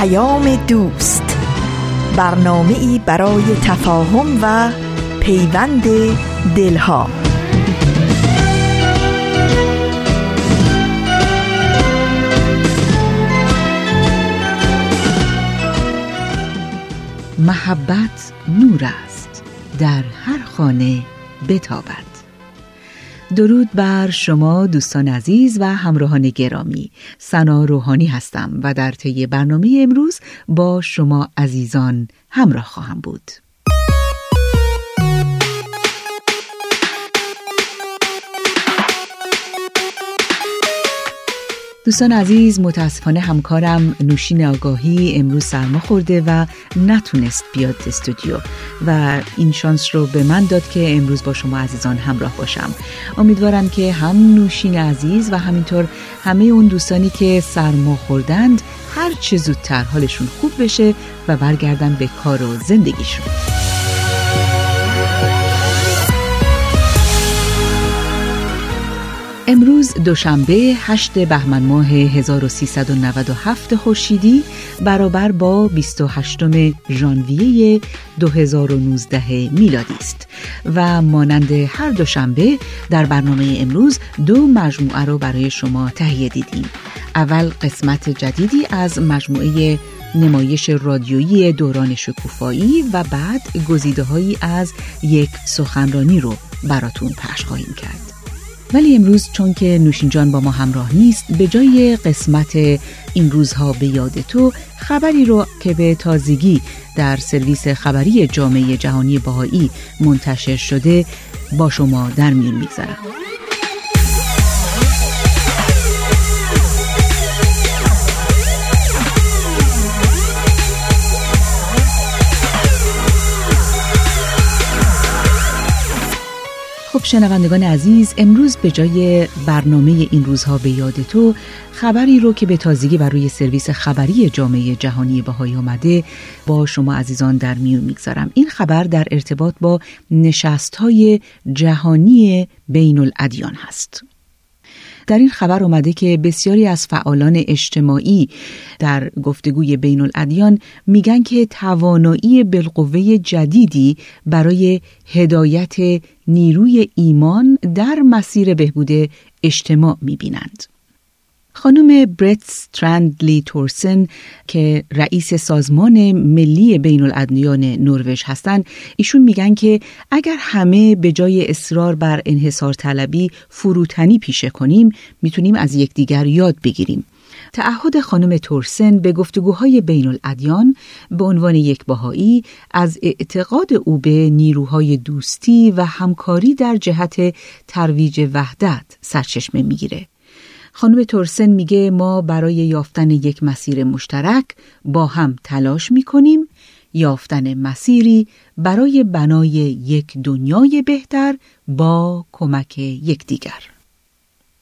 پیام دوست، برنامه‌ای برای تفاهم و پیوند دلها. محبت نور است، در هر خانه بتابد. درود بر شما دوستان عزیز و همراهان گرامی، سنا روحانی هستم و در طی برنامه امروز با شما عزیزان همراه خواهم بود. دوستان عزیز، متاسفانه همکارم نوشین آگاهی امروز سرما خورده و نتونست بیاد استودیو و این شانس رو به من داد که امروز با شما عزیزان همراه باشم. امیدوارم که هم نوشین عزیز و همینطور همه اون دوستانی که سرما خوردند هر چه زودتر حالشون خوب بشه و برگردن به کار و زندگیشون. امروز دوشنبه 8 بهمن ماه 1397 خورشیدی برابر با 28 ژانویه 2019 میلادی است و مانند هر دوشنبه در برنامه امروز دو مجموعه را برای شما تهیه دیدیم. اول قسمت جدیدی از مجموعه نمایش رادیویی دوران شکوفایی و بعد گزیده‌هایی از یک سخنرانی رو براتون پخش خواهیم کرد. ولی امروز چون که نوشین جان با ما همراه نیست، به جای قسمت این روزها به یاد تو، خبری رو که به تازگی در سرویس خبری جامعه جهانی بهائی منتشر شده با شما در میون میگذارم. خب شنوندگان عزیز، امروز به جای برنامه این روزها به یاد تو، خبری رو که به تازگی بر روی سرویس خبری جامعه جهانی بهائی آمده با شما عزیزان در میون میگذارم. این خبر در ارتباط با نشست‌های جهانی بین الادیان هست. در این خبر آمده که بسیاری از فعالان اجتماعی در گفتگوی بین الادیان میگن که توانایی بالقوه جدیدی برای هدایت نیروی ایمان در مسیر بهبود اجتماع میبینند. خانم برت اشتراند توروسن که رئیس سازمان ملی بین الادیان نروژ هستند، ایشون میگن که اگر همه به جای اصرار بر انحصار طلبی فروتنی پیشه کنیم، میتونیم از یکدیگر یاد بگیریم. تعهد خانم تورسن به گفتگوهای بین الادیان به عنوان یک بهائی از اعتقاد او به نیروهای دوستی و همکاری در جهت ترویج وحدت سرچشمه میگیره. خانم تورسن میگه ما برای یافتن یک مسیر مشترک با هم تلاش میکنیم، یافتن مسیری برای بنای یک دنیای بهتر با کمک یکدیگر.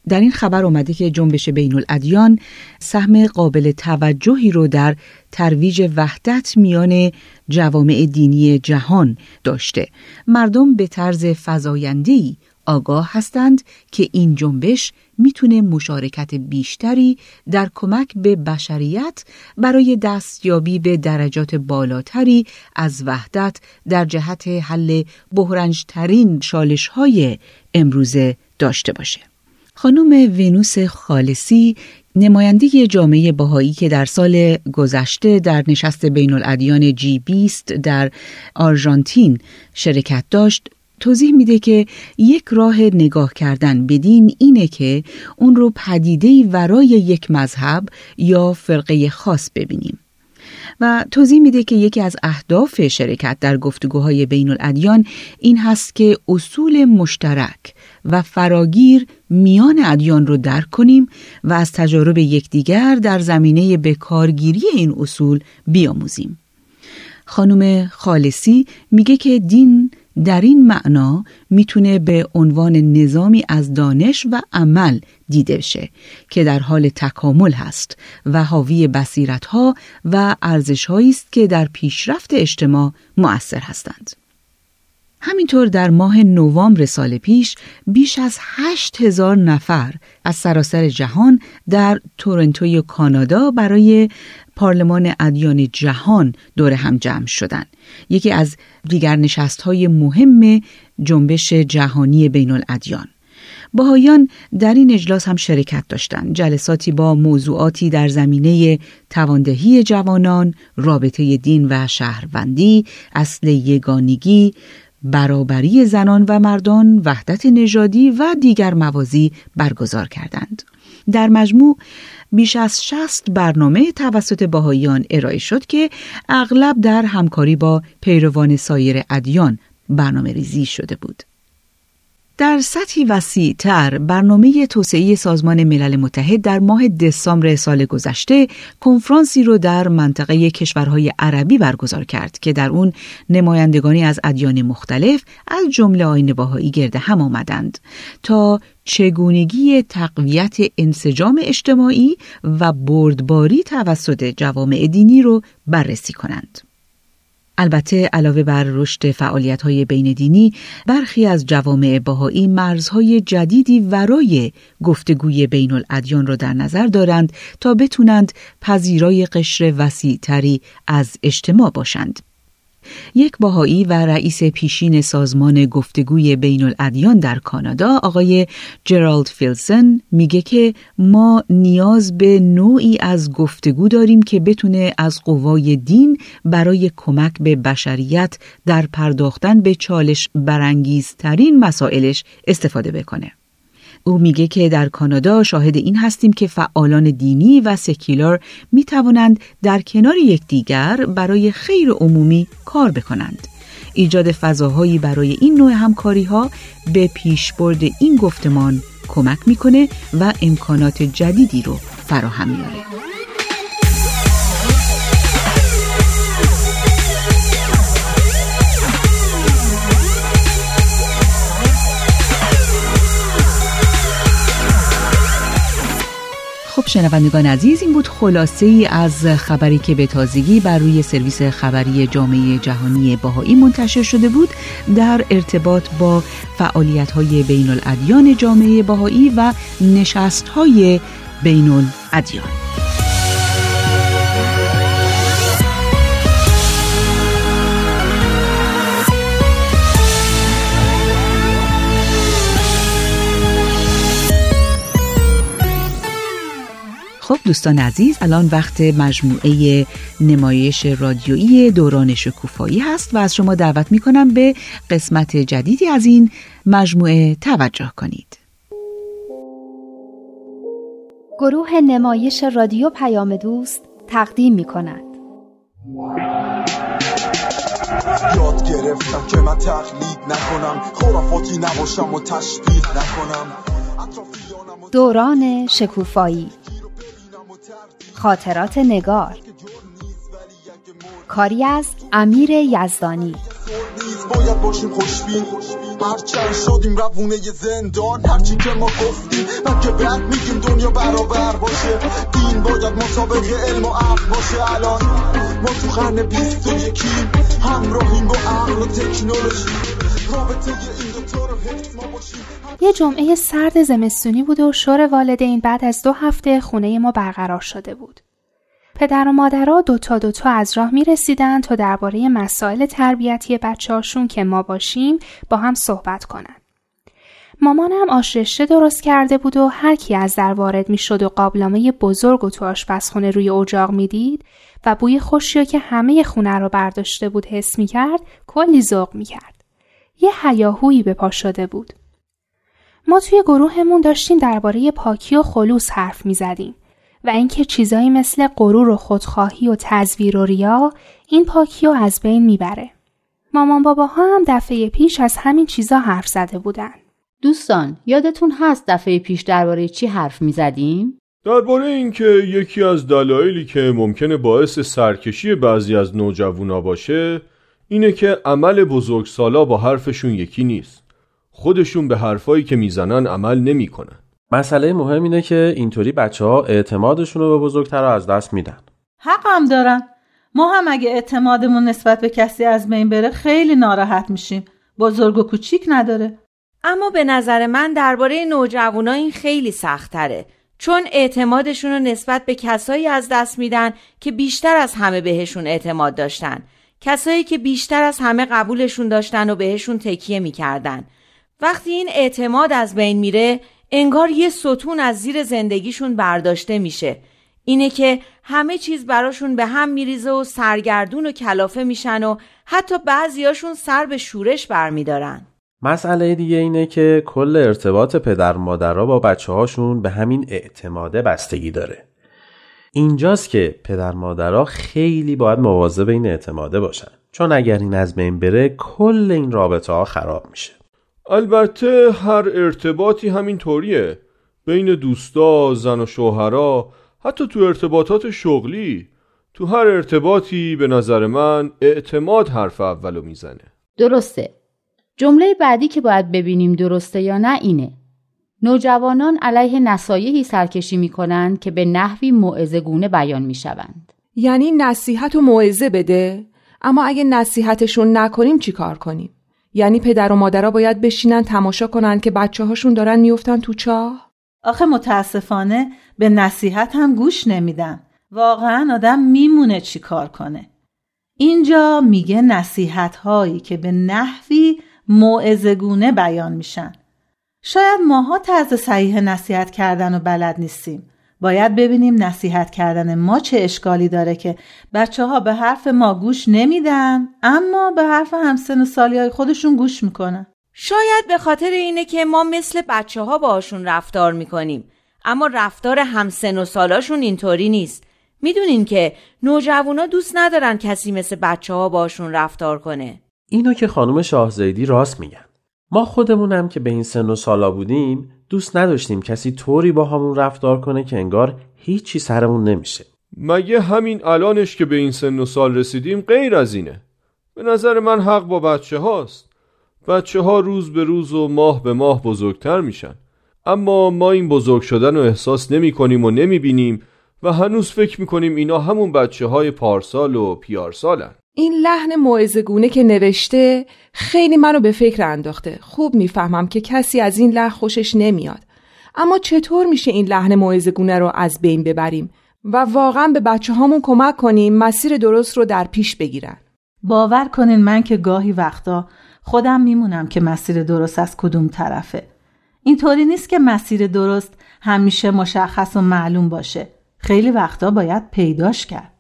در این خبر اومده که جنبش بین الادیان سهم قابل توجهی رو در ترویج وحدت میان جوامع دینی جهان داشته. مردم به طرز فزاینده‌ای آگاه هستند که این جنبش میتونه مشارکت بیشتری در کمک به بشریت برای دستیابی به درجات بالاتری از وحدت در جهت حل بحران‌ترین چالش‌های امروزه داشته باشه. خانم وینس خالصی، نماینده جامعه بهائی که در سال گذشته در نشست بین الادیان جی 20 در آرژانتین شرکت داشت، توضیح میده که یک راه نگاه کردن به دین اینه که اون رو پدیده‌ای ورای یک مذهب یا فرقه خاص ببینیم و توضیح میده که یکی از اهداف شرکت در گفتگوهای بین الادیان این هست که اصول مشترک و فراگیر میان ادیان رو درک کنیم و از تجارب یکدیگر در زمینه بکارگیری این اصول بیاموزیم. خانم خالصی میگه که دین در این معنا میتونه به عنوان نظامی از دانش و عمل دیده شه که در حال تکامل هست و حاوی بصیرت‌ها و ارزش‌هایی است که در پیشرفت اجتماع مؤثر هستند. همینطور در ماه نوامبر سال پیش بیش از 8,000 نفر از سراسر جهان در تورنتو کانادا برای پارلمان ادیان جهان دور هم جمع شدند. یکی از دیگر نشست‌های مهم جنبش جهانی بین الادیان. بهائیان در این اجلاس هم شرکت داشتند. جلساتی با موضوعاتی در زمینه تواندهی جوانان، رابطه دین و شهروندی، اصل یگانگی، برابری زنان و مردان، وحدت نژادی و دیگر موازی برگزار کردند. در مجموع بیش از 60 برنامه توسط بهائیان ارائه شد که اغلب در همکاری با پیروان سایر ادیان برنامه ریزی شده بود. در سطحی وسیع تر، برنامه توسعه سازمان ملل متحد در ماه دسامبر سال گذشته کنفرانسی رو در منطقه کشورهای عربی برگزار کرد که در اون نمایندگانی از ادیان مختلف از جمله آیین بهائی گرد هم آمدند تا چگونگی تقویت انسجام اجتماعی و بردباری توسط جوامع دینی رو بررسی کنند. البته علاوه بر رشد فعالیت‌های بین‌دینی، برخی از جوامع بهائی مرزهای جدیدی ورای گفتگوی بین الادیان را در نظر دارند تا بتونند پذیرای قشر وسیع‌تری از اجتماع باشند. یک بهائی و رئیس پیشین سازمان گفتگوی بین الادیان در کانادا آقای جرالد فیلسن میگه که ما نیاز به نوعی از گفتگو داریم که بتونه از قوای دین برای کمک به بشریت در پرداختن به چالش برانگیزترین مسائلش استفاده بکنه. او میگه که در کانادا شاهد این هستیم که فعالان دینی و سکولار میتوانند در کنار یکدیگر برای خیر عمومی کار بکنند. ایجاد فضاهایی برای این نوع همکاری‌ها به پیشبرد این گفتمان کمک میکنه و امکانات جدیدی رو فراهم میاره. خب شنوندگان عزیز، این بود خلاصه ای از خبری که به تازگی بر روی سرویس خبری جامعه جهانی بهائی منتشر شده بود در ارتباط با فعالیت‌های بین الادیان جامعه بهائی و نشست‌های بین الادیان. خب دوستان عزیز، الان وقت مجموعه نمایش رادیویی دوران شکوفایی هست و از شما دعوت می‌کنم به قسمت جدیدی از این مجموعه توجه کنید. گروه نمایش رادیو پیام دوست تقدیم می‌کند. یاد گرفتم که من تقلید نکنم، خرافاتی نباشم و تشبیه نکنم. دوران شکوفایی، خاطرات نگار، کاری از امیر یزدانی. یه جمعه سرد زمستونی بود و شور والدین بعد از 2 هفته خونه ما برقرار شده بود. پدر و مادرها دوتا از راه می رسیدن تا درباره مسائل تربیتی بچه‌هاشون که ما باشیم با هم صحبت کنن. مامانم آشرشته درست کرده بود و هر کی از در وارد می شد و قابلمه بزرگ و تو آشپزخونه روی اجاق می دید و بوی خوشی که همه خونه رو برداشته بود حس می کرد کلی ذوق می کرد. یه هیاهویی به پا شده بود. ما توی گروهمون داشتیم درباره پاکی و خلوص حرف می زدیم و اینکه چیزایی مثل غرور و خودخواهی و تزویر و ریا این پاکی رو از بین می بره. مامان باباها هم دفعه پیش از همین چیزا حرف زده بودن. دوستان، یادتون هست دفعه پیش درباره چی حرف می زدیم؟ درباره اینکه یکی از دلایلی که ممکنه باعث سرکشی بعضی از نوجوانا باشه اینه که عمل بزرگسالا با حرفشون یکی نیست. خودشون به حرفایی که میزنن عمل نمیکنن. مسئله مهم اینه که اینطوری بچه‌ها اعتمادشون رو به بزرگترها از دست میدن. حق هم دارن. ما هم اگه اعتمادمون نسبت به کسی از بین بره خیلی ناراحت میشیم. بزرگ و کوچیک نداره. اما به نظر من درباره نوجوانا این خیلی سخت‌تره. چون اعتمادشون رو نسبت به کسایی از دست میدن که بیشتر از همه بهشون اعتماد داشتن، کسایی که بیشتر از همه قبولشون داشتن و بهشون تکیه میکردن. وقتی این اعتماد از بین میره، انگار یه ستون از زیر زندگیشون برداشته میشه. اینه که همه چیز براشون به هم میریزه و سرگردون و کلافه میشن و حتی بعضیاشون سر به شورش برمیدارن. مسئله دیگه اینه که کل ارتباط پدر مادرها با بچه هاشون به همین اعتماده بستگی داره. اینجاست که پدر مادرها خیلی باید مواظب این اعتماده باشن، چون اگر این از بین بره کل این رابطه ها خراب میشه. البته هر ارتباطی همین طوریه، بین دوستا، زن و شوهرها، حتی تو ارتباطات شغلی، تو هر ارتباطی به نظر من اعتماد حرف اولو میزنه. درسته. جمله بعدی که باید ببینیم درسته یا نه اینه: نوجوانان علیه نصایحی سرکشی میکنند که به نحوی موعظه گونه بیان میشوند. یعنی نصیحت و موعظه بده، اما اگه نصیحتشون نکنیم چی کار کنیم؟ یعنی پدر و مادرها باید بشینن تماشا کنن که بچه‌هاشون دارن میافتن تو چاه؟ آخه متاسفانه به نصیحت هم گوش نمیدن. واقعا آدم میمونه چی کار کنه. اینجا میگه نصیحت هایی که به نحوی موعظه گونه بیان میشن. شاید ماها طرز صحیح نصیحت کردن رو بلد نیستیم. باید ببینیم نصیحت کردن ما چه اشکالی داره که بچه‌ها به حرف ما گوش نمیدن، اما به حرف همسن و سالیای خودشون گوش میکنن. شاید به خاطر اینه که ما مثل بچه‌ها باهاشون رفتار میکنیم، اما رفتار همسن و سالاشون اینطوری نیست. میدونین که نوجوانا دوست ندارن کسی مثل بچه‌ها باهاشون رفتار کنه. اینو که خانم شاهزیدی راست میگن. ما خودمونم که به این سن و سالا بودیم دوست نداشتیم کسی طوری با همون رفتار کنه که انگار هیچی سرمون نمیشه. مگه همین الانش که به این سن و سال رسیدیم غیر از اینه؟ به نظر من حق با بچه هاست. بچه ها روز به روز و ماه به ماه بزرگتر میشن، اما ما این بزرگ شدن رو احساس نمی کنیم و نمی بینیم و هنوز فکر میکنیم اینا همون بچه های پارسال و پیارسالن. این لحن موعظه‌گونه که نوشته خیلی منو به فکر انداخته. خوب میفهمم که کسی از این لحن خوشش نمیاد، اما چطور میشه این لحن موعظه‌گونه رو از بین ببریم و واقعا به بچه هامون کمک کنیم مسیر درست رو در پیش بگیرن؟ باور کنین من که گاهی وقتا خودم میمونم که مسیر درست از کدوم طرفه. اینطوری نیست که مسیر درست همیشه مشخص و معلوم باشه. خیلی وقتا باید پیداش کرد.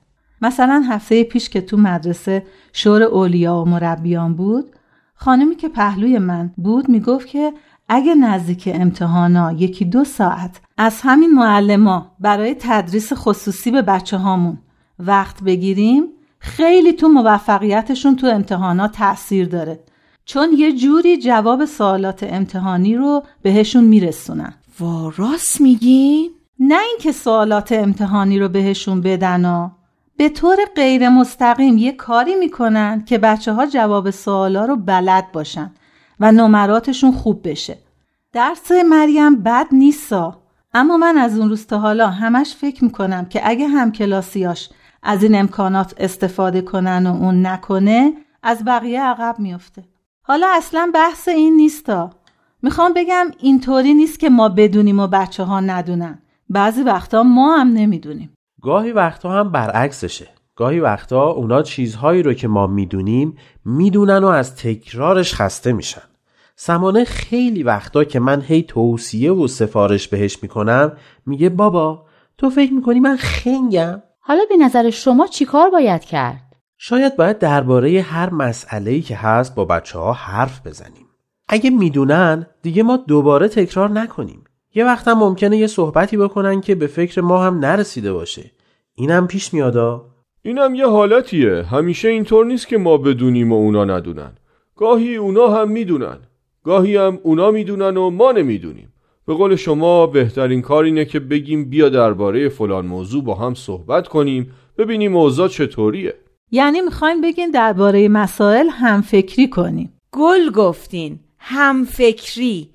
مثلا هفته پیش که تو مدرسه شور اولیا و مربیان بود، خانمی که پهلوی من بود میگفت که اگه نزدیک امتحانا 1-2 ساعت از همین معلما برای تدریس خصوصی به بچه هامون وقت بگیریم، خیلی تو موفقیتشون تو امتحانا تأثیر داره، چون یه جوری جواب سوالات امتحانی رو بهشون میرسونن. وا راست میگین؟ نه اینکه سوالات امتحانی رو بهشون بدن، به طور غیر مستقیم یه کاری میکنن که بچه‌ها جواب سوالا رو بلد باشن و نمراتشون خوب بشه. درس مریم بد نیستا، اما من از اون روز تا حالا همش فکر میکنم که اگه همکلاسیاش از این امکانات استفاده کنن و اون نکنه، از بقیه عقب میفته. حالا اصلا بحث این نیستا. میخوام بگم اینطوری نیست که ما بدونیم و بچه‌ها ندونن. بعضی وقتا ما هم نمیدونیم. گاهی وقتا هم برعکسشه. گاهی وقتا اونا چیزهایی رو که ما میدونیم میدونن و از تکرارش خسته میشن. سمانه خیلی وقتا که من هی توصیه و سفارش بهش میکنم میگه بابا تو فکر میکنی من خنگم؟ حالا به نظر شما چیکار باید کرد؟ شاید باید درباره هر مسئله‌ای که هست با بچه‌ها حرف بزنیم. اگه میدونن دیگه ما دوباره تکرار نکنیم. یه وقت هم ممکنه یه صحبتی بکنن که به فکر ما هم نرسیده باشه. اینم پیش میادا. اینم یه حالتیه. همیشه اینطور نیست که ما بدونیم و اونا ندونن. گاهی اونا هم میدونن، گاهی هم اونا میدونن و ما نمیدونیم. به قول شما بهترین کار اینه که بگیم بیا درباره فلان موضوع با هم صحبت کنیم، ببینیم اوضاع چطوریه. یعنی میخواین بگین درباره مسائل هم فکری کنیم. گل گفتین، هم فکری.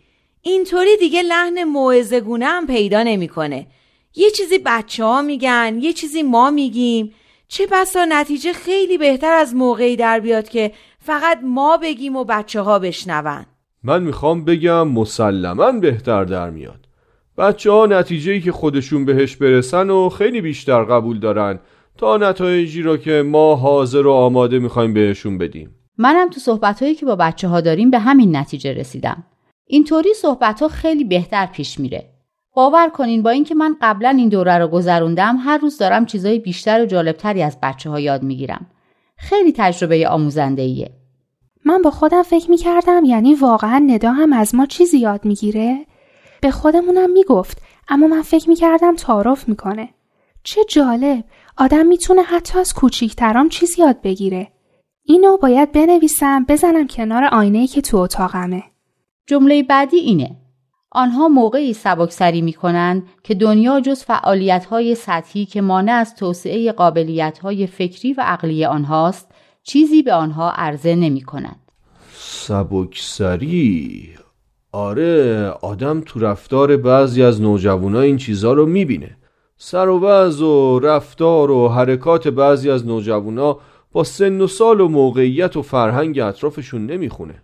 اینطوری دیگه لحن موعظه‌گونه هم پیدا نمیکنه. یه چیزی بچه‌ها میگن، یه چیزی ما میگیم. چه بسا نتیجه خیلی بهتر از موقعی در بیاد که فقط ما بگیم و بچه‌ها بشنون. من میخوام بگم مسلماً بهتر در میاد. بچه‌ها نتیجه‌ای که خودشون بهش برسن و خیلی بیشتر قبول دارن تا نتایجی رو که ما حاضر و آماده می‌خوایم بهشون بدیم. منم تو صحبتایی که با بچه‌ها داریم به همین نتیجه رسیدم. اینطوری صحبت‌ها خیلی بهتر پیش میره. باور کنین با اینکه من قبلا این دوره رو گذروندم، هر روز دارم چیزای بیشتر و جالبتری از بچه‌ها یاد می‌گیرم. خیلی تجربه آموزنده‌ایه. من با خودم فکر می‌کردم یعنی واقعاً ندا هم از ما چیزی یاد می‌گیره؟ به خودمونم میگفت، اما من فکر می‌کردم تعارف می‌کنه. چه جالب، آدم می‌تونه حتی از کوچیک‌ترام چیز یاد بگیره. اینو باید بنویسم بزنم کنار آینه‌ای که تو اتاقمه. جمله بعدی اینه: آنها موقعی سبکسری می‌کنند که دنیا جز فعالیت‌های سطحی که مانع از توسعه قابلیت‌های فکری و عقلی آنهاست، چیزی به آنها عرضه نمی‌کند. سبکسری؟ آره، آدم تو رفتار بعضی از نوجوانا این چیزا رو می‌بینه. سر و وضع و رفتار و حرکات بعضی از نوجوانا با سن و سال و موقعیت و فرهنگ اطرافشون نمیخونه.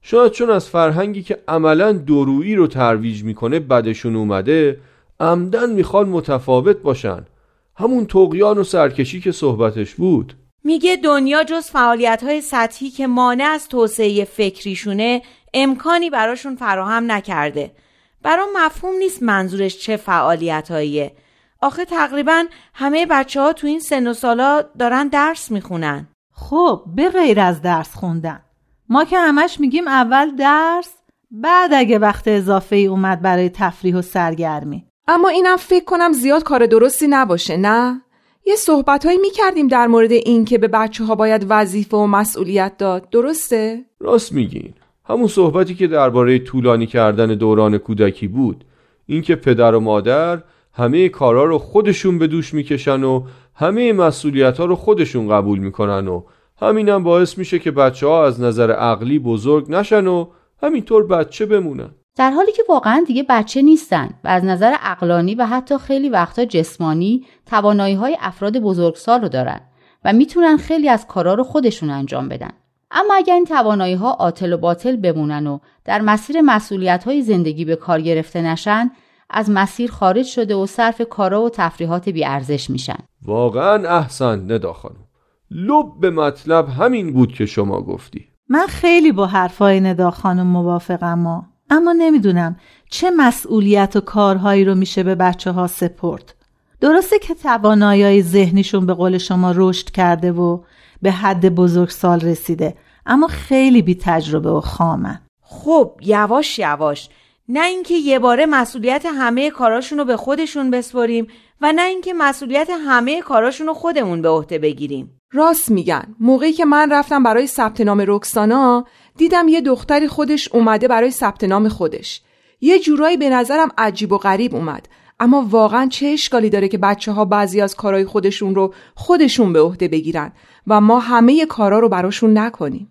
شاید چون از فرهنگی که عملاً دورویی رو ترویج میکنه بدشون اومده، عمدن میخوان متفاوت باشن. همون طغیان و سرکشی که صحبتش بود. میگه دنیا جز فعالیت‌های سطحی که مانع از توسعه فکریشونه امکانی براشون فراهم نکرده. برام مفهوم نیست منظورش چه فعالیت‌هاییه. آخه تقریبا همه بچه‌ها تو این سن و سالا دارن درس میخونن. خب به غیر از درس خوندن، ما که همش میگیم اول درس، بعد اگه وقت اضافه ای اومد برای تفریح و سرگرمی. اما اینم فکر کنم زیاد کار درستی نباشه، نه؟ یه صحبتایی میکردیم در مورد این که به بچه‌ها باید وظیفه و مسئولیت داد، درسته؟ راست میگین. همون صحبتی که درباره طولانی کردن دوران کودکی بود، اینکه پدر و مادر همه کارا رو خودشون به دوش میکشن و همه مسئولیت‌ها رو خودشون قبول میکنن و همینم باعث میشه که بچه‌ها از نظر عقلی بزرگ نشن و همینطور بچه بمونن، در حالی که واقعاً دیگه بچه نیستن و از نظر عقلانی و حتی خیلی وقتا جسمانی توانایی‌های افراد بزرگسال رو دارن و میتونن خیلی از کارا رو خودشون انجام بدن. اما اگر این توانایی‌ها عاطل و باطل بمونن و در مسیر مسئولیت‌های زندگی به کار گرفته نشن، از مسیر خارج شده و صرف کارا و تفریحات بی‌ارزش میشن. واقعاً احسن ندا خانم. لب به مطلب همین بود که شما گفتی. من خیلی با حرفای ندا خانم موافقم، اما نمیدونم چه مسئولیت و کارهایی رو میشه به بچه‌ها سپرد. درسته که توانایی‌های ذهنیشون به قول شما رشد کرده و به حد بزرگسال رسیده، اما خیلی بی تجربه و خامن. خب یواش یواش، نه اینکه یه باره مسئولیت همه کاراشون رو به خودشون بسپاریم و نه اینکه مسئولیت همه کاراشون رو خودمون به عهده بگیریم. راست میگن. موقعی که من رفتم برای ثبت نام رکسانا، دیدم یه دختری خودش اومده برای ثبت نام خودش. یه جورایی به نظرم عجیب و غریب اومد، اما واقعا چه اشکالی داره که بچه‌ها بعضی از کارهای خودشون رو خودشون به عهده بگیرن و ما همه کارا رو براشون نکنیم.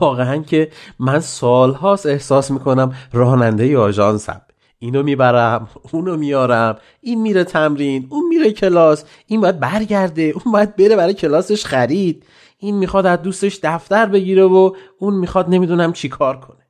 واقعا که من سال‌هاست احساس میکنم راننده آژانسم. اینو میبرم، اونو میارم، این میره تمرین، اون میره کلاس، این باید برگرده، اون باید بره برای کلاسش خرید، این میخواد از دوستش دفتر بگیره و اون میخواد نمیدونم چی کار کنه.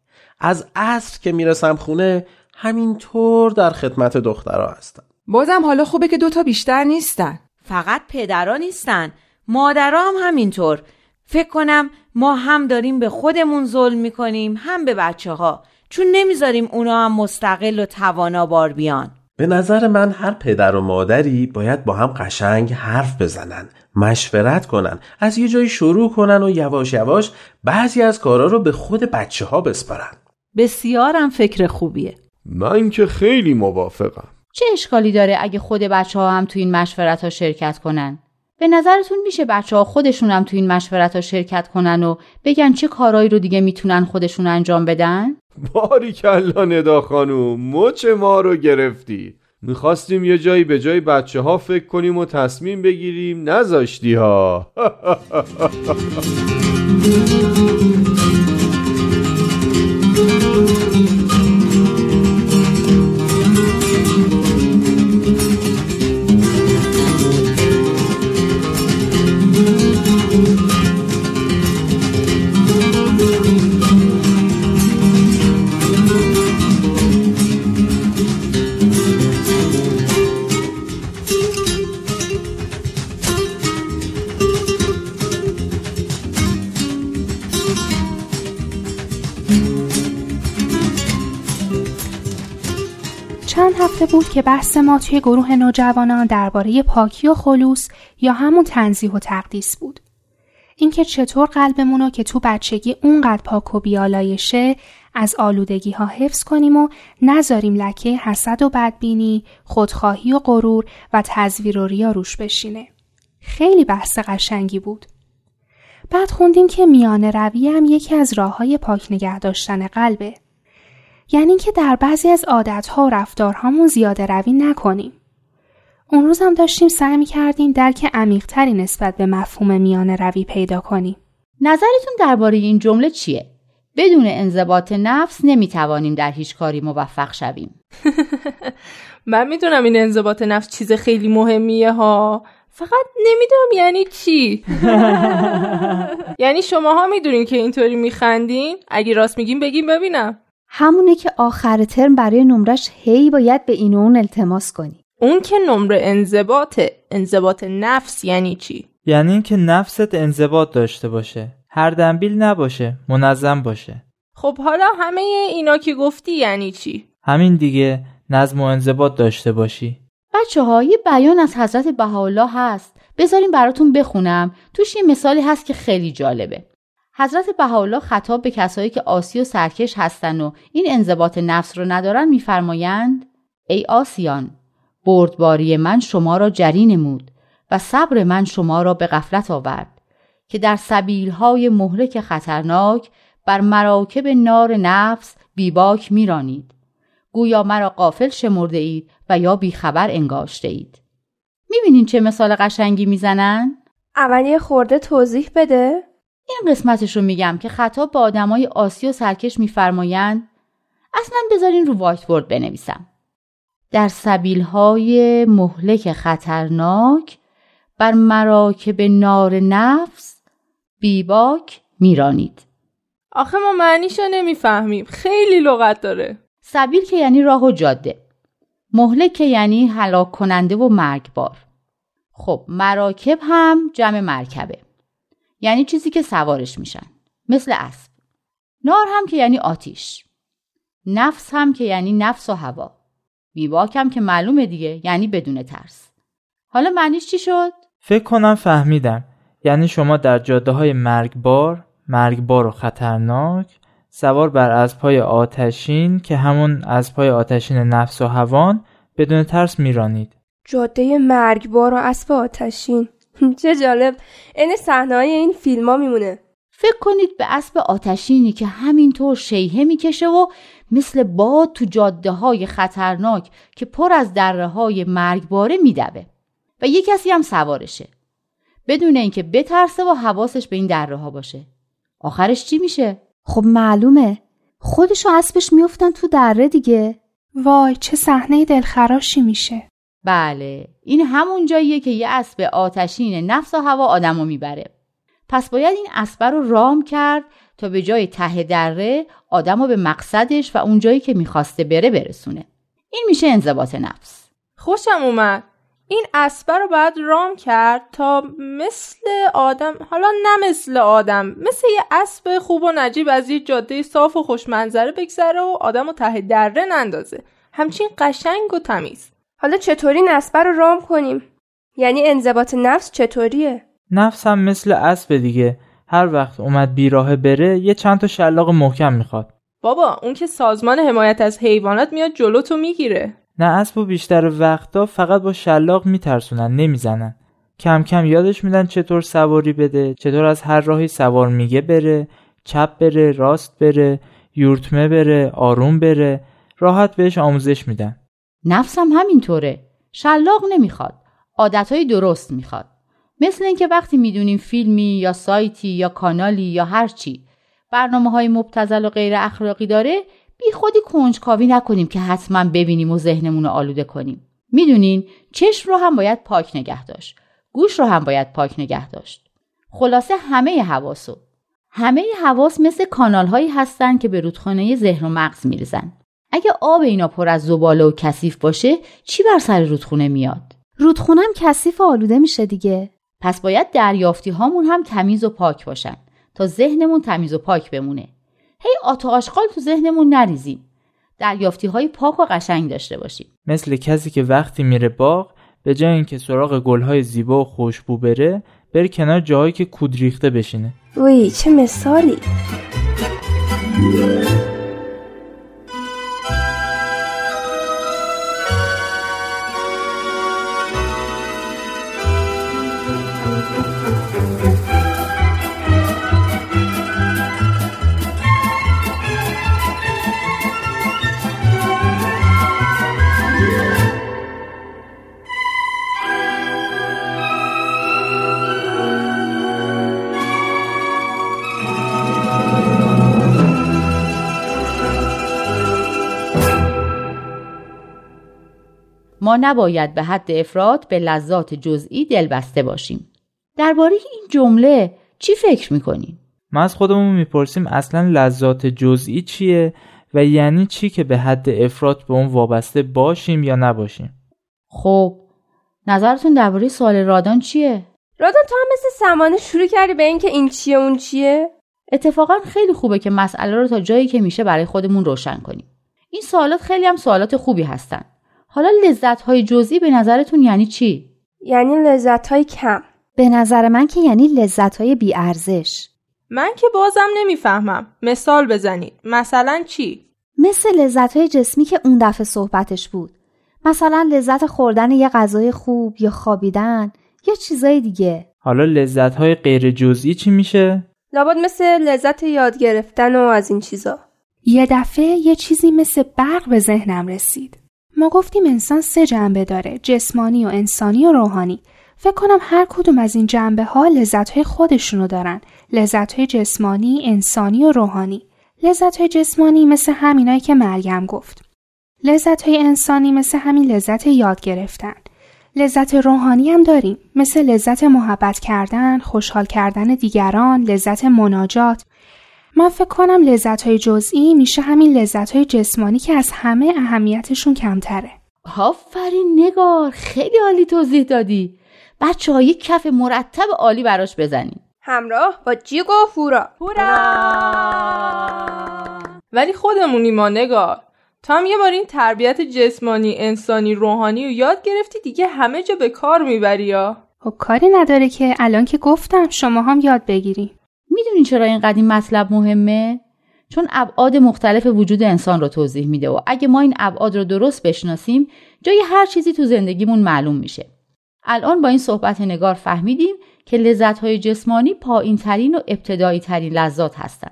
از عصر که میرسم خونه همینطور در خدمت دخترها هستم. بازم حالا خوبه که دوتا بیشتر نیستن. فقط پدرها نیستن، مادرها هم همینطور. فکر کنم ما هم داریم به خودمون ظلم میکنیم هم به بچه‌ها، چون نمیذاریم اونا هم مستقل و توانا بار بیان. به نظر من هر پدر و مادری باید با هم قشنگ حرف بزنن، مشورت کنن، از یه جایی شروع کنن و یواش یواش بعضی از کارا رو به خود بچه‌ها بسپارن. بسیارم فکر خوبیه. من که خیلی موافقم. چه اشکالی داره اگه خود بچه‌ها هم تو این مشورت‌ها شرکت کنن؟ به نظرتون میشه بچه‌ها خودشون هم تو این مشورت‌ها شرکت کنن و بگن چه کارایی رو دیگه میتونن خودشون انجام بدن؟ باریکالله ندا خانوم، مچ ما رو گرفتی. میخواستیم یه جایی به جای بچه‌ها فکر کنیم و تصمیم بگیریم، نذاشتی ها. چند هفته بود که بحث ما توی گروه نوجوانان درباره پاکی و خلوص یا همون تنزیه و تقدیس بود. اینکه چطور قلبمونو که تو بچگی اونقدر پاک و بیالایشه از آلودگی‌ها حفظ کنیم و نذاریم لکه حسد و بدبینی، خودخواهی و غرور و تزویر و ریا روش بشینه. خیلی بحث قشنگی بود. بعد خوندیم که میانه روی هم یکی از راه‌های پاک نگه داشتن قلبه. یعنی که در بعضی از عادت‌ها و رفتارهامون زیاده روی نکنیم. اون روز هم داشتیم سعی می‌کردیم درک عمیق‌تری نسبت به مفهوم میانه روی پیدا کنیم. نظرتون درباره این جمله چیه؟ بدون انضباط نفس نمی‌توانیم در هیچ کاری موفق شویم. من می‌دونم این انضباط نفس چیز خیلی مهمیه ها. فقط نمیدونم یعنی چی. یعنی شماها میدونین که اینطوری میخندین؟ اگه راست میگین بگین ببینم. همونه که آخر ترم برای نمرش هی باید به این و اون التماس کنی. اون که نمره انضباطه. انضباط نفس یعنی چی؟ یعنی این که نفست انضباط داشته باشه، هر دنبیل نباشه، منظم باشه. خب حالا همه اینا که گفتی یعنی چی؟ همین دیگه، نظم و انضباط داشته باشی. بچه‌ها یه بیان از حضرت بهاءالله هست، بذاریم براتون بخونم، توش یه مثالی هست که خیلی جالبه. حضرت بهاءالله خطاب به کسایی که عاصی و سرکش هستن و این انضباط نفس رو ندارن میفرمایند: ای عاصیان، بردباری من شما را جری نمود و صبر من شما را به غفلت آورد که در سبیل‌های مهلک خطرناک بر مراکب نار نفس بیباک میرانید، گویا مرا غافل شمرده اید و یا بیخبر انگاشته اید. میبینین چه مثال قشنگی میزنن؟ اولیه خورده توضیح بده؟ این قسمتش رو میگم که خطاب به آدمای عاصی و سرکش میفرمایند. اصلا بذارین رو وایت بورد بنویسم. در سبیل‌های مهلک خطرناک بر مراکب نار نفس بیباک میرانید. آخه ما معنیشو نمیفهمیم. خیلی لغت داره. سبیل که یعنی راه و جاده، مهلک که یعنی هلاک کننده و مرگبار. خب مراکب هم جمع مرکبه، یعنی چیزی که سوارش میشن، مثل اسب. نار هم که یعنی آتیش، نفس هم که یعنی نفس و هوا، بیباک هم که معلومه دیگه، یعنی بدون ترس. حالا معنیش چی شد؟ فکر کنم فهمیدم. یعنی شما در جاده های مرگبار و خطرناک سوار بر اسب‌های آتشین که همون اسب‌های آتشین نفس و هوان بدون ترس میرانید. جاده مرگبار و اسب آتشین. چه جالب. این صحنه‌های این فیلم‌ها میمونه. فکر کنید به اسب آتشینی که همینطور شیهه میکشه و مثل باد تو جاده‌های خطرناک که پر از دره‌های مرگباره میدوه و یک کسی هم سوارشه بدون اینکه بترسه و حواسش به این دره‌ها باشه. آخرش چی میشه؟ خب معلومه، خودش و اسبش میافتن تو دره دیگه. وای چه صحنه دلخراشی میشه. بله این همون جاییه که یه اسب آتشین نفس و هوا آدمو میبره. پس باید این اسب رو رام کرد تا به جای ته دره آدمو به مقصدش و اون جایی که میخواسته بره برسونه. این میشه انضباط نفس. خوشم اومد. این اسب رو باید رام کرد تا مثل آدم، حالا نه مثل آدم، مثل یه اسب خوب و نجیب از یه جاده صاف و خوشمنظره بگذره و آدمو ته دره نندازه. همچین قشنگ و تمیز. حالا چطوری این اسب رو رام کنیم؟ یعنی انضباط نفس چطوریه؟ نفس هم مثل اسب دیگه، هر وقت اومد بیراهه بره یه چند تا شلاق محکم میخواد. بابا اون که سازمان حمایت از حیوانات میاد جلو تو میگیره. نه اسبو بیشتر وقتا فقط با شلاق میترسونن، نمیزنن. کم کم یادش میدن چطور سواری بده، چطور از هر راهی سوار میگه بره، چپ بره، راست بره، یورتمه بره، آروم بره، راحت بهش آموزش میدن. نفسم همینطوره، شلاق نمیخواد، عادتهای درست میخواد. مثل اینکه وقتی میدونیم فیلمی یا سایتی یا کانالی یا هر چی برنامه‌های مبتذل و غیر اخلاقی داره، بی خودی کنجکاوی نکنیم که حتما ببینیم و ذهنمون رو آلوده کنیم. میدونین چشم رو هم باید پاک نگه داشت، گوش رو هم باید پاک نگه داشت. خلاصه همه حواسو. همه حواس مثل کانال‌هایی هستن که به رودخانه ذهن و مغز میریزن. اگه آب اینا پر از زباله و کثیف باشه، چی بر سر رودخونه میاد؟ رودخونه هم کثیف و آلوده میشه دیگه. پس باید دریافتی هامون هم تمیز و پاک باشن تا ذهنمون تمیز و پاک بمونه. هی آتش آشغال تو ذهنمون نریزیم. دریافتی‌های پاک و قشنگ داشته باشیم. مثل کسی که وقتی میره باغ به جای اینکه سراغ گل‌های زیبا و خوشبو بره کنار جایی که کود ریخته بشینه. وای چه مثالی. ما نباید به حد افراد به لذات جزئی دلبسته باشیم. درباره این جمله چی فکر می‌کنین؟ ما از خودمون می‌پرسیم اصلاً لذات جزئی چیه و یعنی چی که به حد افراد به اون وابسته باشیم یا نباشیم؟ خب نظرتون درباره سوال رادان چیه؟ رادان تو هم مثل سمانه شروع کردی به اینکه این چیه اون چیه؟ اتفاقاً خیلی خوبه که مسئله رو تا جایی که میشه برای خودمون روشن کنیم. این سوالات خیلی هم سوالات خوبی هستن. حالا لذت‌های جزئی به نظرتون یعنی چی؟ یعنی لذت‌های کم. به نظر من که یعنی لذت‌های بی‌ارزش. من که بازم نمی‌فهمم. مثال بزنید. مثلا چی؟ مثل لذت‌های جسمی که اون دفعه صحبتش بود. مثلا لذت خوردن یه غذای خوب یا خوابیدن یا چیزای دیگه. حالا لذت‌های غیر جزئی چی میشه؟ لابد مثل لذت یاد گرفتن و از این چیزا. یه دفعه یه چیزی مثل برق به ذهنم رسید. ما گفتیم انسان 3 جنبه داره، جسمانی و انسانی و روحانی. فکر کنم هر کدوم از این جنبه ها لذت های خودشونو دارن. لذت های جسمانی، انسانی و روحانی. لذت های جسمانی مثل همینایی که مریم گفت. لذت های انسانی مثل همین لذت یاد گرفتن. لذت روحانی هم داریم، مثل لذت محبت کردن، خوشحال کردن دیگران، لذت مناجات. من فکر کنم لذت‌های جزئی میشه همین لذت‌های جسمانی که از همه اهمیتشون کمتره. آفرین نگار، خیلی عالی توضیح دادی. بچه‌ها یک کف مرتب عالی براش بزنید. همراه با جیگو فورا. هورا! ولی خودمونی ما نگار. تا هم یه بار این تربیت جسمانی، انسانی، روحانی رو یاد گرفتی دیگه همه جا به کار میبری یا؟ خب کاری نداره که الان که گفتم شما هم یاد بگیری. میدونین چرا اینقدر این مطلب مهمه؟ چون ابعاد مختلف وجود انسان رو توضیح میده و اگه ما این ابعاد رو درست بشناسیم جای هر چیزی تو زندگیمون معلوم میشه. الان با این صحبت نگار فهمیدیم که لذت‌های جسمانی پایین‌ترین و ابتدایی‌ترین لذات هستن.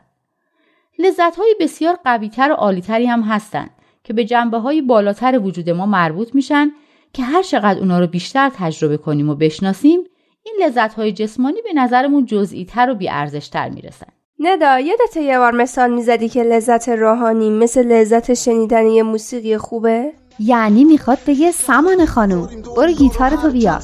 لذت‌های بسیار قوی‌تر و عالی‌تری هم هستن که به جنبه‌های بالاتر وجود ما مربوط میشن که هر چقدر اونا رو بیشتر تجربه کنیم و بشناسیم این لذت‌های جسمانی به نظرمون جزئی‌تر و بی‌ارزش‌تر میرسن. ندا یادت یه بار مثال میزدی که لذت روحانی مثل لذت شنیدن یه موسیقی خوبه؟ یعنی میخواد بگه سمن خانم برو گیتارتو بیار.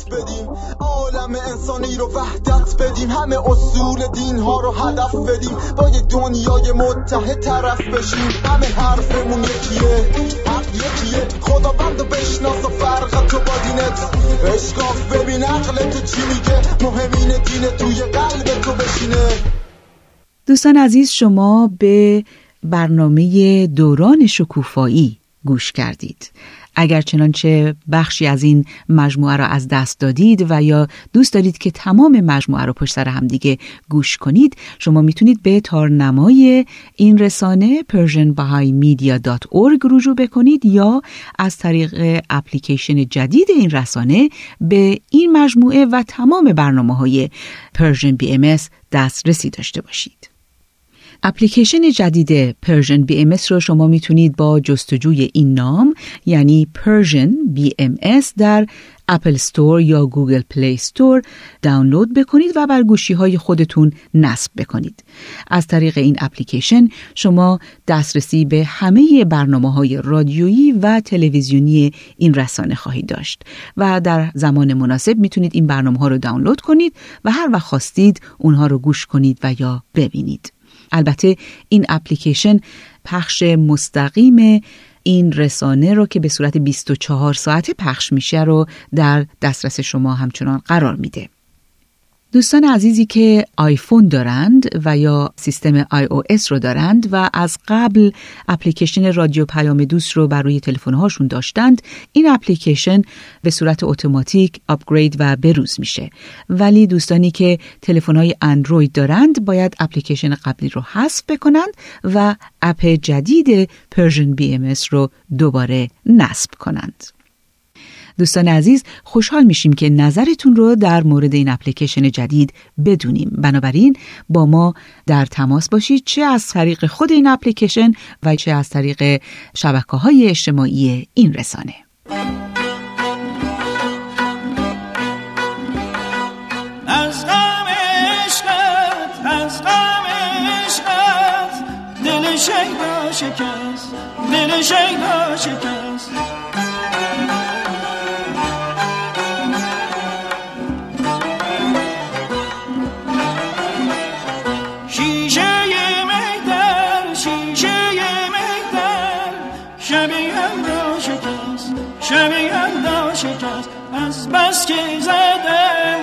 عالم انسانی رو وحدت بدیم، همه اصول دین ها رو هدف بدیم، با یه دنیای متحد طرف بشیم، همه حرفمون یکیه، حق یکیه، خداوندو بشناس و فرقتو با دینت اشکاف، ببین عقلتو چی میگه، مهمینه دینه توی قلبتو بشینه. دوستان عزیز شما به برنامه دوران شکوفایی گوش کردید. اگر چنانچه بخشی از این مجموعه را از دست دادید و یا دوست دارید که تمام مجموعه را پشت سر هم دیگه گوش کنید، شما میتونید به تارنمای این رسانه persianbahaimedia.org رجوع بکنید یا از طریق اپلیکیشن جدید این رسانه به این مجموعه و تمام برنامه‌های Persian BMS دسترسی داشته باشید. اپلیکیشن جدید Persian BMS رو شما میتونید با جستجوی این نام یعنی Persian BMS در اپل استور یا گوگل پلی استور دانلود بکنید و بر گوشی‌های خودتون نصب بکنید. از طریق این اپلیکیشن شما دسترسی به همه برنامه‌های رادیویی و تلویزیونی این رسانه خواهید داشت و در زمان مناسب میتونید این برنامه‌ها رو دانلود کنید و هر وقت خواستید اونها رو گوش کنید و یا ببینید. البته این اپلیکیشن پخش مستقیم این رسانه رو که به صورت 24 ساعته پخش میشه رو در دسترس شما همچنان قرار میده. دوستان عزیزی که آیفون دارند و یا سیستم iOS رو دارند و از قبل اپلیکیشن رادیو پیام دوست رو بر روی تلفن‌هاشون داشتند، این اپلیکیشن به صورت اتوماتیک آپگرید و بروز میشه. ولی دوستانی که تلفن‌های اندروید دارند باید اپلیکیشن قبلی رو حذف بکنند و اپ جدید Persian BMS رو دوباره نصب کنند. دوستان عزیز، خوشحال میشیم که نظرتون رو در مورد این اپلیکیشن جدید بدونیم. بنابراین با ما در تماس باشید، چه از طریق خود این اپلیکیشن و چه از طریق شبکه‌های اجتماعی این رسانه. از غم عشقت دل شیدا شکست، دل شیدا شکست. از بس که زدم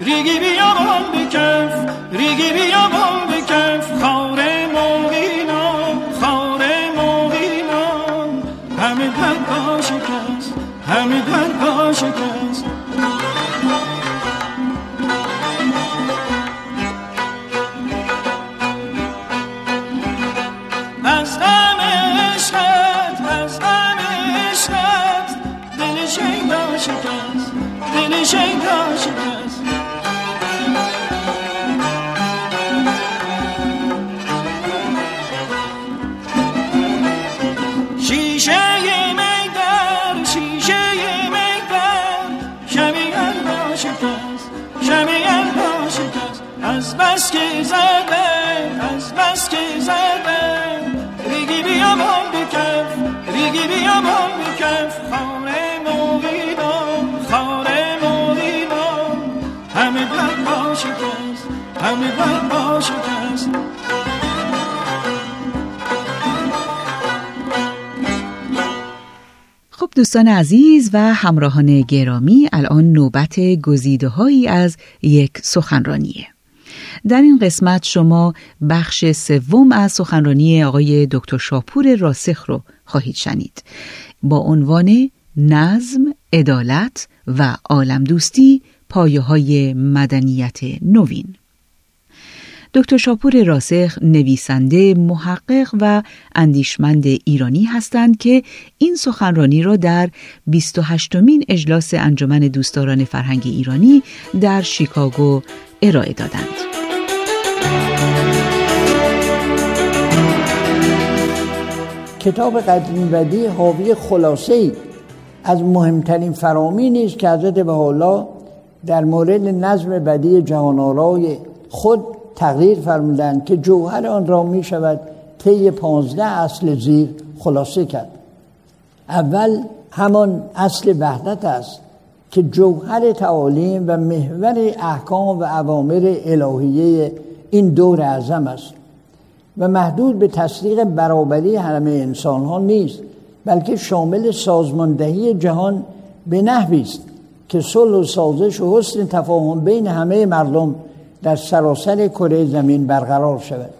ریگی بیامون بکف خاره مورینا همه دل پا شکست دل شیدا شکست شیشه میدر شمی الدا شکست از بس که زدم ریگی بیامون بکف همه بر باشکست خب دوستان عزیز و همراهان گرامی، الان نوبت گزیده‌هایی از یک سخنرانیه. در این قسمت شما بخش سوم از سخنرانی آقای دکتر شاپور راسخ رو خواهید شنید با عنوان نظم، عدالت و عالم دوستی، پایه‌های مدنیت نوین. دکتر شاپور راسخ نویسنده، محقق و اندیشمند ایرانی هستند که این سخنرانی را در 28مین اجلاس انجمن دوستداران فرهنگ ایرانی در شیکاگو ارائه دادند. کتاب قدیمبدی حاوی خلاصه‌ای از مهمترین فرامینی است که حضرت بهاءالله در مورد نظم بدیع جهان‌آرای خود تقریر فرمودند که جوهر آن را می شود طی 15 اصل زیر خلاصه کرد. اول همان اصل وحدت است که جوهر تعالیم و محور احکام و اوامر الهیه این دور اعظم است و محدود به تصدیق برابری همه انسان ها نیست، بلکه شامل سازماندهی جهان به نحوی است که صلح و سازش و حسن تفاهم بین همه مردم در سراسر کره زمین برقرار شود.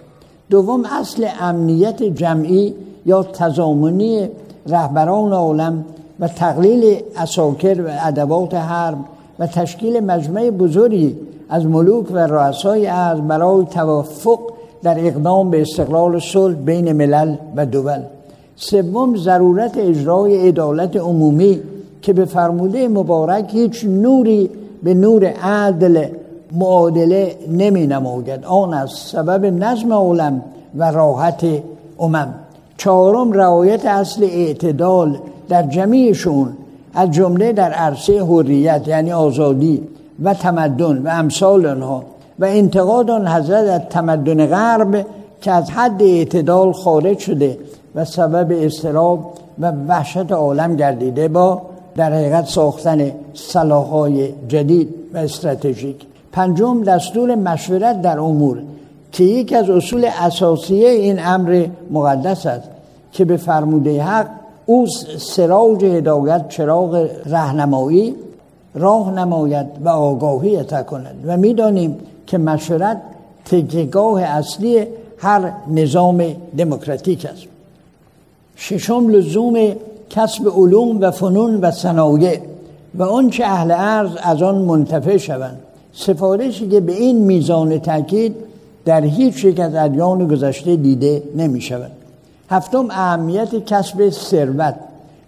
دوم اصل امنیت جمعی یا تضامنی رهبران عالم و تقلیل عساکر و ادوات حرب و تشکیل مجمع بزرگی از ملوک و رؤسای ارض برای توافق در اقدام به استقلال صلح بین ملل و دول. سوم ضرورت اجرای عدالت عمومی که به فرموده مبارک هیچ نوری به نور عدل معادله نمی نماید، آن از سبب نظم عالم و راحت امم. چهارم رعایت اصل اعتدال در جمیع شئون، از جمله در عرصه حریت یعنی آزادی و تمدن و امثال آنها و انتقاد آن حضرت از تمدن غرب که از حد اعتدال خارج شده و سبب اضطراب و وحشت عالم گردیده با در حقیقت ساختن سلاح‌های جدید و استراتژیک. پنجم دستور مشورت در امور که یکی از اصول اساسی این امر مقدس است که به فرموده حق او سراج هدایت، چراغ راهنمایی راه نماید و آگاهی عطا کند. و می‌دانیم که مشورت تکیه‌گاه اصلی هر نظام دموکراتیک است. ششم، لزوم کسب علوم و فنون و صنایع و آنچه اهل ارض از آن منتفع شوند. سفارشی که به این میزان تاکید در هیچ یک از ادیان گذشته دیده نمی شود. هفتم، اهمیت کسب ثروت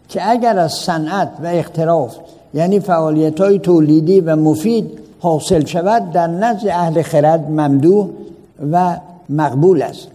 که اگر از صنعت و اختراف یعنی فعالیت‌های تولیدی و مفید حاصل شود در نزد اهل خرد ممدوح و مقبول است.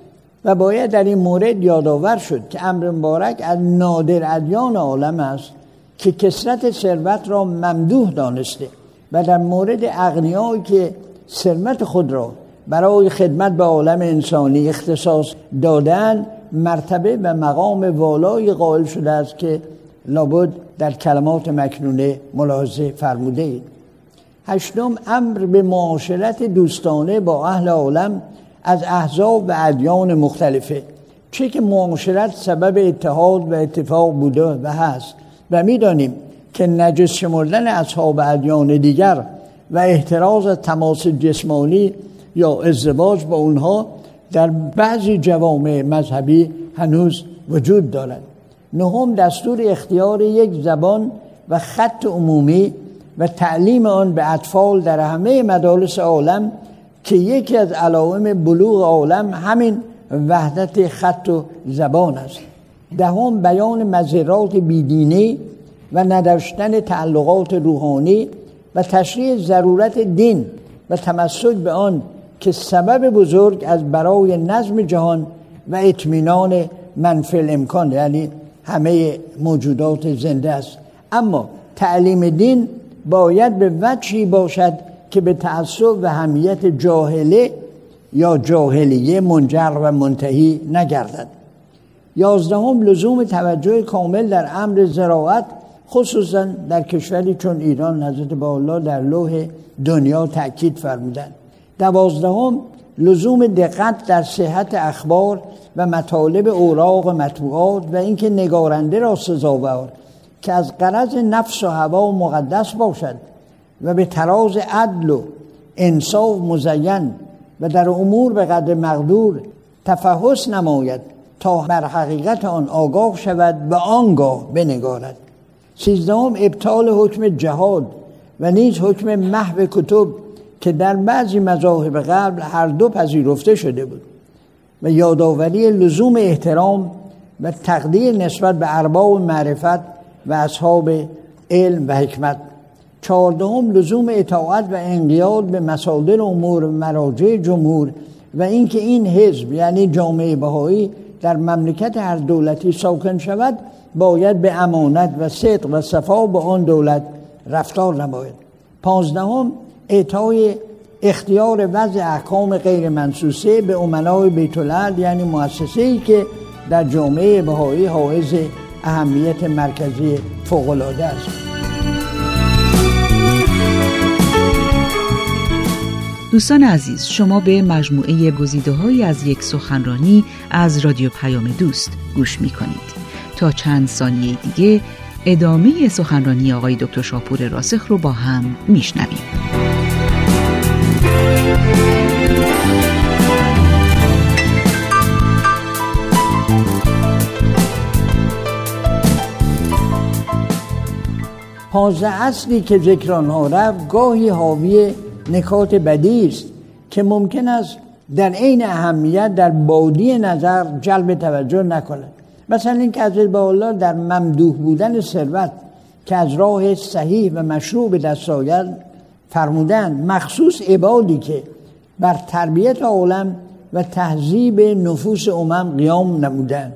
و باید در این مورد یادآور شد که امر مبارک از نادر ادیان عالم است که کثرت ثروت را ممدوح دانسته و در مورد اغنیایی که ثروت خود را برای خدمت به عالم انسانی اختصاص دادن مرتبه و مقام والایی قائل شده است که لابد در کلمات مکنونه ملاحظه فرموده اید. هشتم، امر به معاشرت دوستانه با اهل عالم از احزاب و ادیان مختلفه، چه که معاشرت سبب اتحاد و اتفاق بوده و هست و می‌دانیم که نجس شمردن اصحاب ادیان دیگر و احتراز از تماس جسمانی یا ازدواج با اونها در بعضی جوامع مذهبی هنوز وجود دارد. نهم، دستور اختیار یک زبان و خط عمومی و تعلیم آن به اطفال در همه مدارس عالم که یکی از علائم بلوغ عالم همین وحدت خط و زبان است. دهم، بیان مضرات بیدینی و نداشتن تعلقات روحانی و تشریح ضرورت دین و تمسک به آن که سبب بزرگ از برای نظم جهان و اطمینان منفی الامکان یعنی همه موجودات زنده است. اما تعلیم دین باید به وجهی باشد که به تعصب و حمیت جاهله یا جاهلیه منجر و منتهی نگردد. یازدهم، لزوم توجه کامل در امر زراعت خصوصا در کشوری چون ایران حضرت بهاءالله در لوح دنیا تأکید فرمودند. دوازدهم، لزوم دقت در صحت اخبار و مطالب اوراق و مطبوعات و اینکه نگارنده را سزاوار که از غرض نفس و هوا مقدس باشد و به تراز عدل و انصاف مزین و در امور به قدر مقدور تفحص نماید تا بر حقیقت آن آگاه شود و آنگاه بنگارد. سیزدهم، ابطال حکم جهاد و نیز حکم محو کتب که در بعضی مذاهب قبل هر دو پذیرفته شده بود و یادآوری لزوم احترام و تقدیر نسبت به ارباب معرفت و اصحاب علم و حکمت. چهاردهم، لزوم اطاعت و انقیاد به مصادر امور و مراجع جمهور و اینکه این حزب یعنی جامعه بهائی در مملکت هر دولتی ساکن شود باید به امانت و صدق و صفا با آن دولت رفتار نماید. پانزدهم، اعطای اختیار وضع احکام غیر منسوسه به امنای بیت العدل یعنی مؤسسه‌ای که در جامعه بهائی حائز اهمیت مرکزی فوق‌العاده است. دوستان عزیز، شما به مجموعه گزیده‌هایی از یک سخنرانی از رادیو پیام دوست گوش می‌کنید. تا چند ثانیه دیگه ادامه سخنرانی آقای دکتر شاپور راسخ رو با هم میشنویم. پازه اصلی که ذکر آنها رفت گاهی حاوی نکات بدیعی است که ممکن است در عین اهمیت در بادی نظر جلب توجه نکند. مثلا اینکه حضرت بهاءالله در ممدوح بودن ثروت که از راه صحیح و مشروع به دست آید فرمودند مخصوص عبادی که بر تربیت عالم و تهذیب نفوس امم قیام نمودند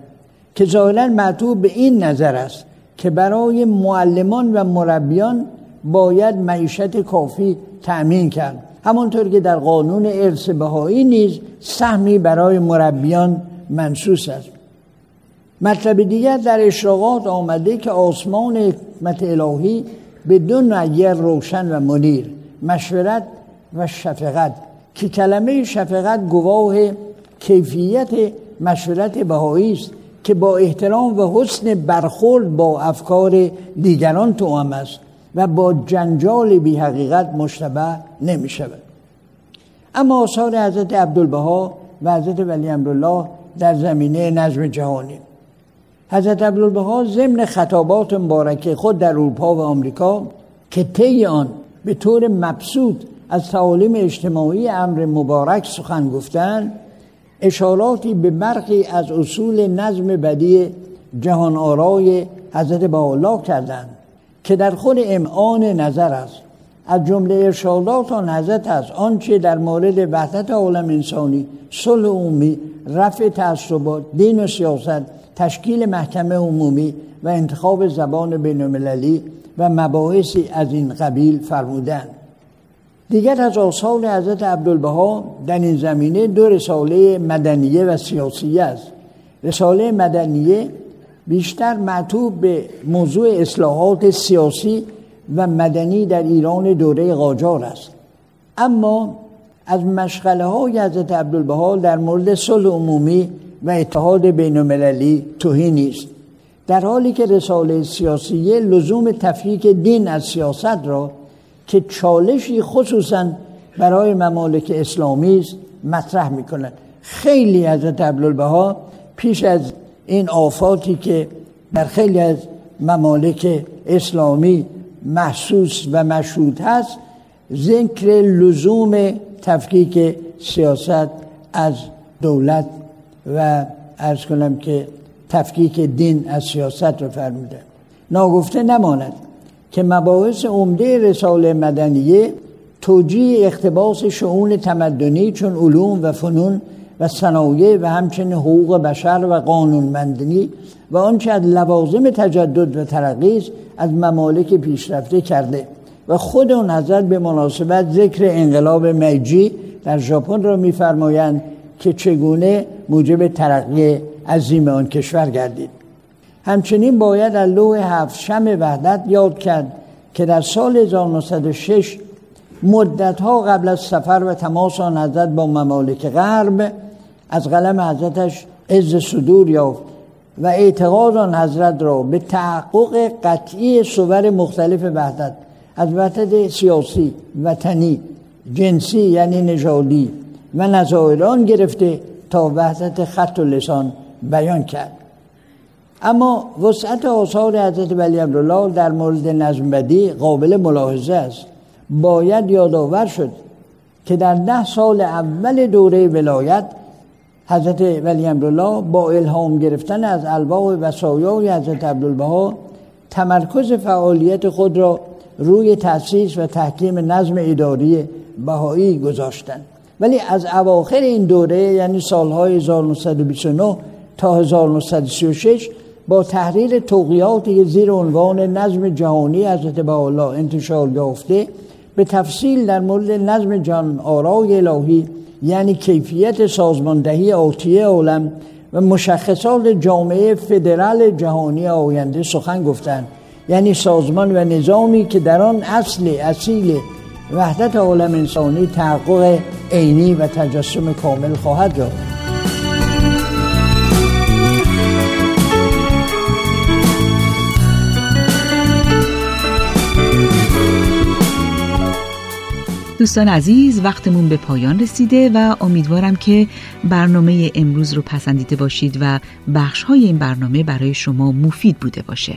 که ظاهرا معطوف به این نظر است که برای معلمان و مربیان باید معیشت کافی تأمین کرد. همانطور که در قانون ارث بهایی نیز سهمی برای مربیان منصوص است. مطلب دیگر در اشراقات آمده که آسمان حکمت الهی به دو نعیر روشن و منیر، مشورت و شفقت، که کلمه شفقت گواه کیفیت مشورت بهایی است که با احترام و حسن برخورد با افکار دیگران توام است و با جنجال بی حقیقت مشتبه نمی شود. اما آثار حضرت عبدالبها و حضرت ولی امر الله در زمینه نظم جهانی. حضرت عبدالبها ضمن خطابات مبارک خود در اروپا و آمریکا که طی آن به طور مبسوط از تعالیم اجتماعی امر مبارک سخن گفتند، اشاراتی به برخی از اصول نظم بدیع جهان آرای حضرت بهاءالله کردند که در خود امعان نظر است. از جمله ارشادات آن حضرت از آنچه در مورد وحدت عالم انسانی، صلح عمومی، رفع تعصبات، دین و سیاست، تشکیل محکمه عمومی و انتخاب زبان بین‌المللی و مباحثی از این قبیل فرمودند. دیگر از آثار حضرت عبدالبها در این زمینه دو رساله مدنیه و سیاسیه است. رساله مدنیه بیشتر معطوف به موضوع اصلاحات سیاسی و مدنی در ایران دوره قاجار است، اما از مشغله های حضرت عبدالبها در مورد صلح عمومی و اتحاد بین المللی توهی نیست، در حالی که رساله سیاسیه لزوم تفکیک دین از سیاست را که چالشی خصوصا برای ممالک اسلامی است مطرح می‌کند. خیلی حضرت عبدالبها پیش از این آفاتی که در خیلی از ممالک اسلامی محسوس و مشهود هست، ذکر لزوم تفکیک سیاست از دولت و عرض کنم که تفکیک دین از سیاست رو فرموده. ناگفته نماند که مباحث عمده رساله مدنیه توجیه اقتباس شؤون تمدنی چون علوم و فنون و صنایع و همچنین حقوق بشر و قانونمندی و آنچه از لوازم تجدد و ترقی است از ممالک پیشرفته کرده و خود اون حضرت به مناسبت ذکر انقلاب میجی در ژاپن را می‌فرمایند که چگونه موجب ترقی عظیم آن کشور گردید. همچنین باید از لوح هفت شمع وحدت یاد کرد که در سال 1906 مدت‌ها قبل از سفر و تماس آن حضرت با ممالک غرب از قلم حضرتش عز صدور یافت و اعتقاد آن حضرت را به تحقق قطعی صور مختلف وحدت، از وحدت سیاسی، وطنی، جنسی یعنی نژادی و نظایر آن گرفته تا وحدت خط و لسان بیان کرد. اما وسعت آثار حضرت ولی امرالله در مورد نظم بدیع قابل ملاحظه است. باید یادآور شد که در 10 سال اول دوره ولایت حضرت ولی امرالله با الهام گرفتن از الواح و وصایای حضرت عبدالبها تمرکز فعالیت خود را روی تأسیس و تحکیم نظم اداری بهایی گذاشتند، ولی از اواخر این دوره یعنی سالهای 1929 تا 1936 با تحریر توقیعاتی زیر عنوان نظم جهانی حضرت بهاءالله انتشار یافته به تفصیل در مورد نظم جهان آرای الهی یعنی کیفیت سازماندهی آتیه عالم و مشخصات جامعه فدرال جهانی آینده سخن گفتند، یعنی سازمان و نظامی که در آن اصیل وحدت عالم انسانی تحقق عینی و تجسم کامل خواهد یافت. دوستان عزیز، وقتمون به پایان رسیده و امیدوارم که برنامه امروز رو پسندیده باشید و بخش‌های این برنامه برای شما مفید بوده باشه.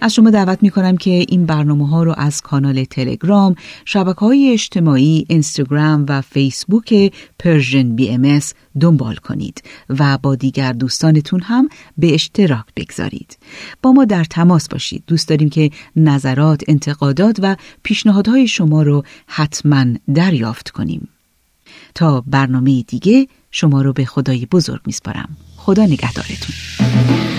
از شما دعوت می‌کنم که این برنامه‌ها رو از کانال تلگرام، شبکه‌های اجتماعی، اینستاگرام و فیسبوک Persian BMS دنبال کنید و با دیگر دوستانتون هم به اشتراک بگذارید. با ما در تماس باشید. دوست داریم که نظرات، انتقادات و پیشنهادهای شما رو حتما دریافت کنیم. تا برنامه دیگه شما رو به خدای بزرگ می‌سپارم. خدا نگهدارتون.